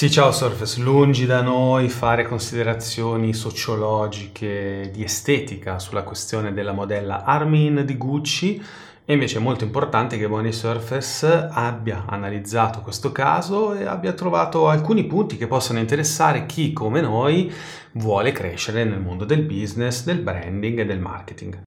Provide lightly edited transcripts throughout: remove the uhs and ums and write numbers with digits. Sì, ciao Surface, lungi da noi fare considerazioni sociologiche di estetica sulla questione della modella Armin di Gucci, e invece è molto importante che Bonnie Surface abbia analizzato questo caso e abbia trovato alcuni punti che possono interessare chi, come noi, vuole crescere nel mondo del business, del branding e del marketing.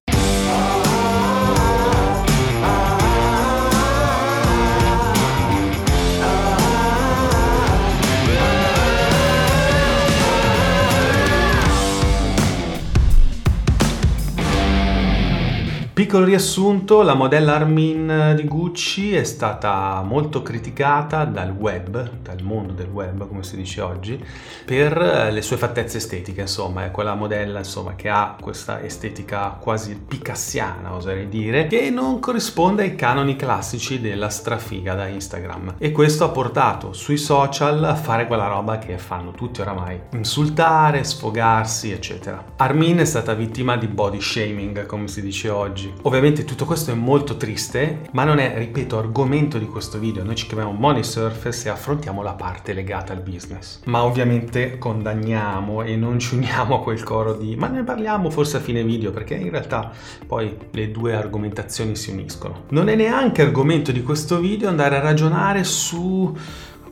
Piccolo riassunto, la modella Armin di Gucci è stata molto criticata dal web, dal mondo del web come si dice oggi, per le sue fattezze estetiche, insomma, è quella modella che ha questa estetica quasi picassiana, oserei dire, che non corrisponde ai canoni classici della strafiga da Instagram, e questo ha portato sui social a fare quella roba che fanno tutti oramai, insultare, sfogarsi, eccetera. Armin è stata vittima di body shaming, come si dice oggi. Ovviamente tutto questo è molto triste, ma non è, ripeto, argomento di questo video. Noi ci chiamiamo Money Surface e affrontiamo la parte legata al business. Ma ovviamente condanniamo e non ci uniamo a quel coro di "ma ne parliamo forse a fine video", perché in realtà poi le due argomentazioni si uniscono. Non è neanche argomento di questo video andare a ragionare su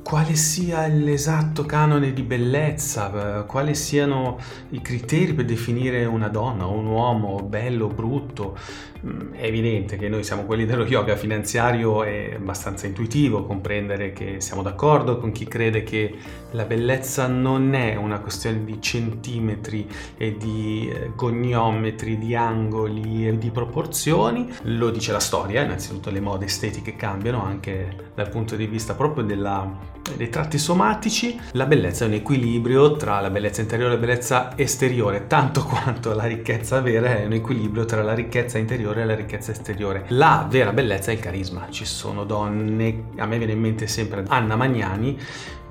quale sia l'esatto canone di bellezza, quali siano i criteri per definire una donna o un uomo bello o brutto. È evidente che noi siamo quelli dello yoga finanziario, è abbastanza intuitivo comprendere che siamo d'accordo con chi crede che la bellezza non è una questione di centimetri e di goniometri, di angoli e di proporzioni. Lo dice la storia, innanzitutto le mode estetiche cambiano anche dal punto di vista proprio dei tratti somatici. La bellezza è un equilibrio tra la bellezza interiore e la bellezza esteriore, tanto quanto la ricchezza vera è un equilibrio tra la ricchezza interiore e la ricchezza esteriore. La vera bellezza è il carisma. Ci sono donne, a me viene in mente sempre Anna Magnani,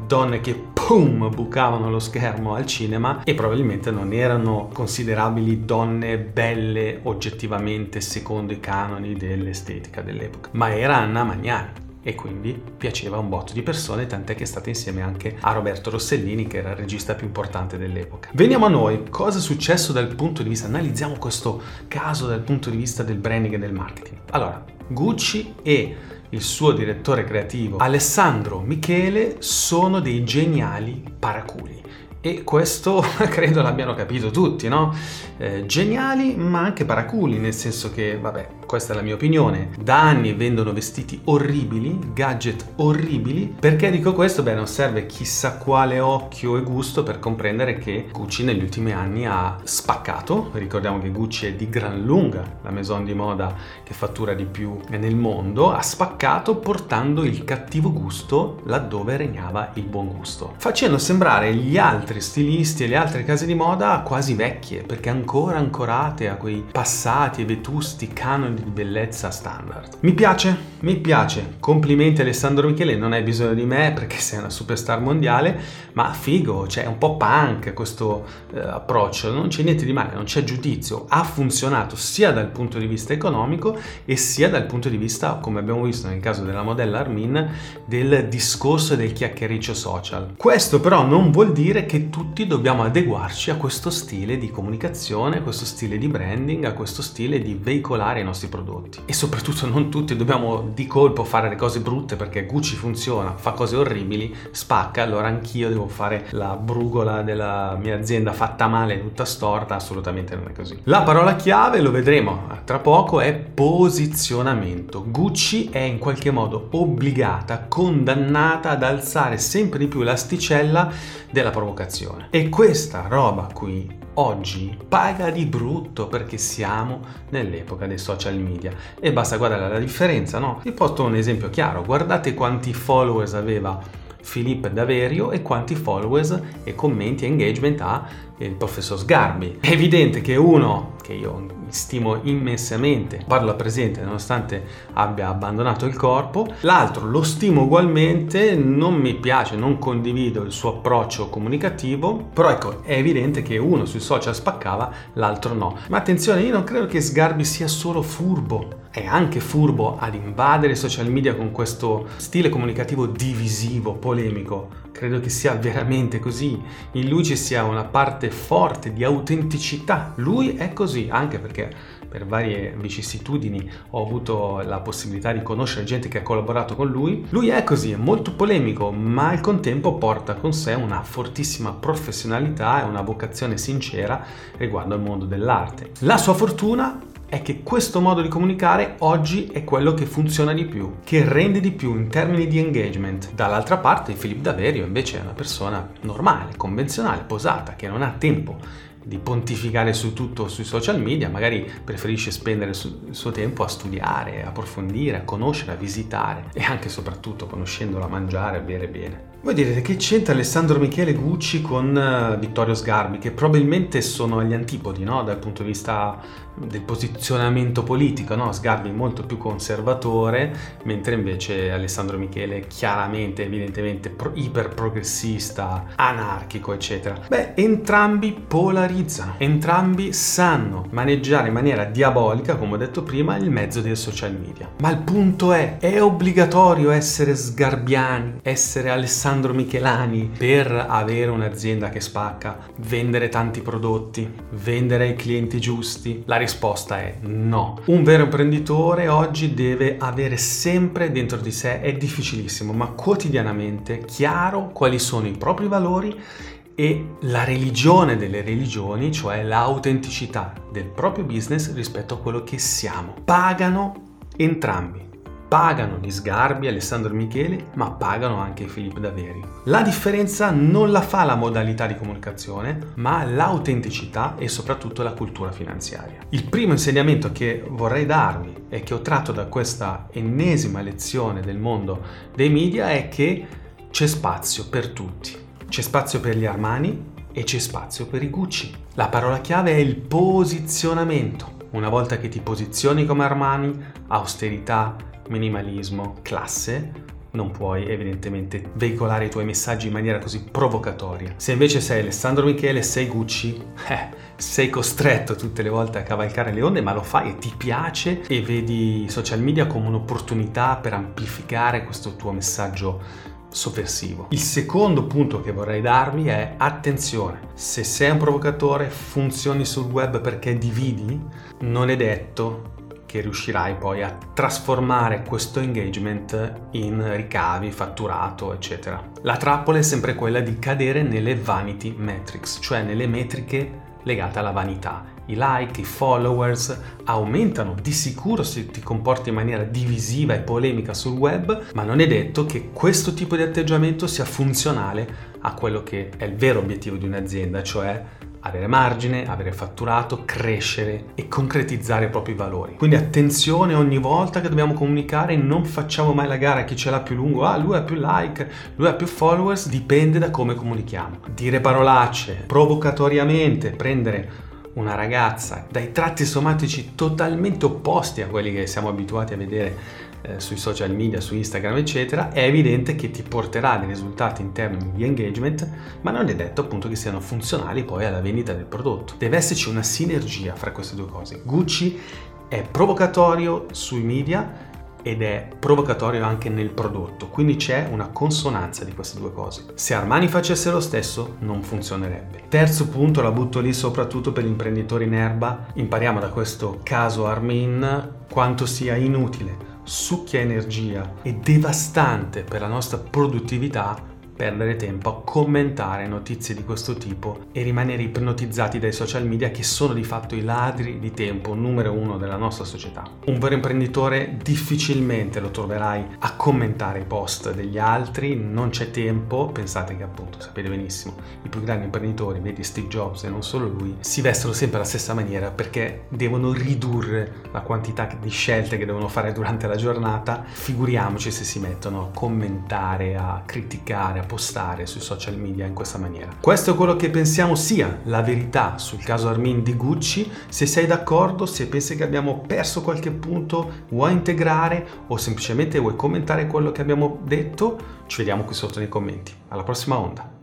donne che pum bucavano lo schermo al cinema e probabilmente non erano considerabili donne belle oggettivamente secondo i canoni dell'estetica dell'epoca, ma era Anna Magnani e quindi piaceva a un botto di persone, tant'è che è stata insieme anche a Roberto Rossellini, che era il regista più importante dell'epoca. Veniamo a noi, cosa è successo dal punto di vista, analizziamo questo caso dal punto di vista del branding e del marketing. Allora, Gucci e il suo direttore creativo Alessandro Michele sono dei geniali paraculi, e questo credo l'abbiano capito tutti, no? Geniali ma anche paraculi, nel senso che, vabbè, questa è la mia opinione, da anni vendono vestiti orribili, gadget orribili. Perché dico questo? Beh, non serve chissà quale occhio e gusto per comprendere che Gucci negli ultimi anni ha spaccato. Ricordiamo che Gucci è di gran lunga la maison di moda che fattura di più nel mondo, ha spaccato portando il cattivo gusto laddove regnava il buon gusto, facendo sembrare gli altri stilisti e le altre case di moda quasi vecchie, perché ancora ancorate a quei passati e vetusti canoni di bellezza standard. Mi piace, complimenti Alessandro Michele, non hai bisogno di me perché sei una superstar mondiale, ma figo, cioè è un po' punk questo approccio, non c'è niente di male, non c'è giudizio, ha funzionato sia dal punto di vista economico e sia dal punto di vista, come abbiamo visto nel caso della modella Armin, del discorso e del chiacchiericcio social. Questo però non vuol dire che tutti dobbiamo adeguarci a questo stile di comunicazione, a questo stile di branding, a questo stile di veicolare i nostri prodotti, e soprattutto non tutti dobbiamo di colpo fare le cose brutte perché Gucci funziona, fa cose orribili, spacca, allora anch'io devo fare la brugola della mia azienda fatta male, tutta storta. Assolutamente non è così. La parola chiave, lo vedremo tra poco, è posizionamento. Gucci è in qualche modo obbligata, condannata ad alzare sempre di più l'asticella della provocazione, e questa roba qui oggi paga di brutto, perché siamo nell'epoca dei social media e basta guardare la differenza, no? Vi porto un esempio chiaro, guardate quanti followers aveva Filippo Daverio e quanti followers e commenti e engagement ha il professor Sgarbi. È evidente che uno che io stimo immensamente, parlo a presente nonostante abbia abbandonato il corpo, l'altro lo stimo ugualmente, non mi piace, non condivido il suo approccio comunicativo, però ecco, è evidente che uno sui social spaccava, l'altro no. Ma attenzione, io non credo che Sgarbi sia solo furbo, è anche furbo ad invadere i social media con questo stile comunicativo divisivo, polemico, credo che sia veramente così. In lui ci sia una parte forte di autenticità, lui è così, anche perché per varie vicissitudini ho avuto la possibilità di conoscere gente che ha collaborato con lui. Lui è così, è molto polemico, ma al contempo porta con sé una fortissima professionalità e una vocazione sincera riguardo al mondo dell'arte. La sua fortuna è che questo modo di comunicare oggi è quello che funziona di più, che rende di più in termini di engagement. Dall'altra parte, Filippo Daverio invece è una persona normale, convenzionale, posata, che non ha tempo di pontificare su tutto sui social media, magari preferisce spendere il suo tempo a studiare, a approfondire, a conoscere, a visitare e anche e soprattutto conoscendola, a mangiare, a bere bene. Voi direte, che c'entra Alessandro Michele Gucci con Vittorio Sgarbi, che probabilmente sono agli antipodi, no? Dal punto di vista del posizionamento politico, no? Sgarbi è molto più conservatore, mentre invece Alessandro Michele chiaramente, evidentemente iperprogressista, anarchico, eccetera. Beh, entrambi polarizzano, entrambi sanno maneggiare in maniera diabolica, come ho detto prima, il mezzo dei social media. Ma il punto è obbligatorio essere sgarbiani, essere Alessandro Michelani per avere un'azienda che spacca, vendere tanti prodotti, vendere ai clienti giusti? La risposta è no. Un vero imprenditore oggi deve avere sempre dentro di sé, è difficilissimo, ma quotidianamente chiaro quali sono i propri valori e la religione delle religioni, cioè l'autenticità del proprio business rispetto a quello che siamo. Pagano entrambi. Pagano gli Sgarbi, Alessandro Michele, ma pagano anche Filippo Daverio. La differenza non la fa la modalità di comunicazione, ma l'autenticità e soprattutto la cultura finanziaria. Il primo insegnamento che vorrei darvi e che ho tratto da questa ennesima lezione del mondo dei media è che c'è spazio per tutti. C'è spazio per gli Armani e c'è spazio per i Gucci. La parola chiave è il posizionamento. Una volta che ti posizioni come Armani, austerità, minimalismo, classe, non puoi evidentemente veicolare i tuoi messaggi in maniera così provocatoria. Se invece sei Alessandro Michele, sei Gucci, sei costretto tutte le volte a cavalcare le onde, ma lo fai e ti piace e vedi i social media come un'opportunità per amplificare questo tuo messaggio sovversivo. Il secondo punto che vorrei darvi è attenzione. Se sei un provocatore, funzioni sul web perché dividi, non è detto che riuscirai poi a trasformare questo engagement in ricavi, fatturato, eccetera. La trappola è sempre quella di cadere nelle vanity metrics, cioè nelle metriche legate alla vanità. I like, i followers aumentano di sicuro se ti comporti in maniera divisiva e polemica sul web, ma non è detto che questo tipo di atteggiamento sia funzionale a quello che è il vero obiettivo di un'azienda, cioè avere margine, avere fatturato, crescere e concretizzare i propri valori. Quindi attenzione, ogni volta che dobbiamo comunicare non facciamo mai la gara a chi ce l'ha più lungo, lui ha più like, lui ha più followers, dipende da come comunichiamo. Dire parolacce, provocatoriamente prendere una ragazza dai tratti somatici totalmente opposti a quelli che siamo abituati a vedere sui social media, su Instagram, eccetera, è evidente che ti porterà dei risultati in termini di engagement, ma non è detto appunto che siano funzionali poi alla vendita del prodotto. Deve esserci una sinergia fra queste due cose. Gucci è provocatorio sui media ed è provocatorio anche nel prodotto, quindi c'è una consonanza di queste due cose. Se Armani facesse lo stesso non funzionerebbe. Terzo punto, la butto lì soprattutto per gli imprenditori in erba, impariamo da questo caso Armin quanto sia inutile, succhia energia e devastante per la nostra produttività perdere tempo a commentare notizie di questo tipo e rimanere ipnotizzati dai social media, che sono di fatto i ladri di tempo numero uno della nostra società. Un vero imprenditore difficilmente lo troverai a commentare i post degli altri, non c'è tempo. Pensate che appunto, sapete benissimo, i più grandi imprenditori, vedi Steve Jobs e non solo lui, si vestono sempre alla stessa maniera perché devono ridurre la quantità di scelte che devono fare durante la giornata. Figuriamoci se si mettono a commentare, a criticare, a postare sui social media in questa maniera. Questo è quello che pensiamo sia la verità sul caso Armin di Gucci. Se sei d'accordo, se pensi che abbiamo perso qualche punto, vuoi integrare o semplicemente vuoi commentare quello che abbiamo detto, ci vediamo qui sotto nei commenti. Alla prossima onda!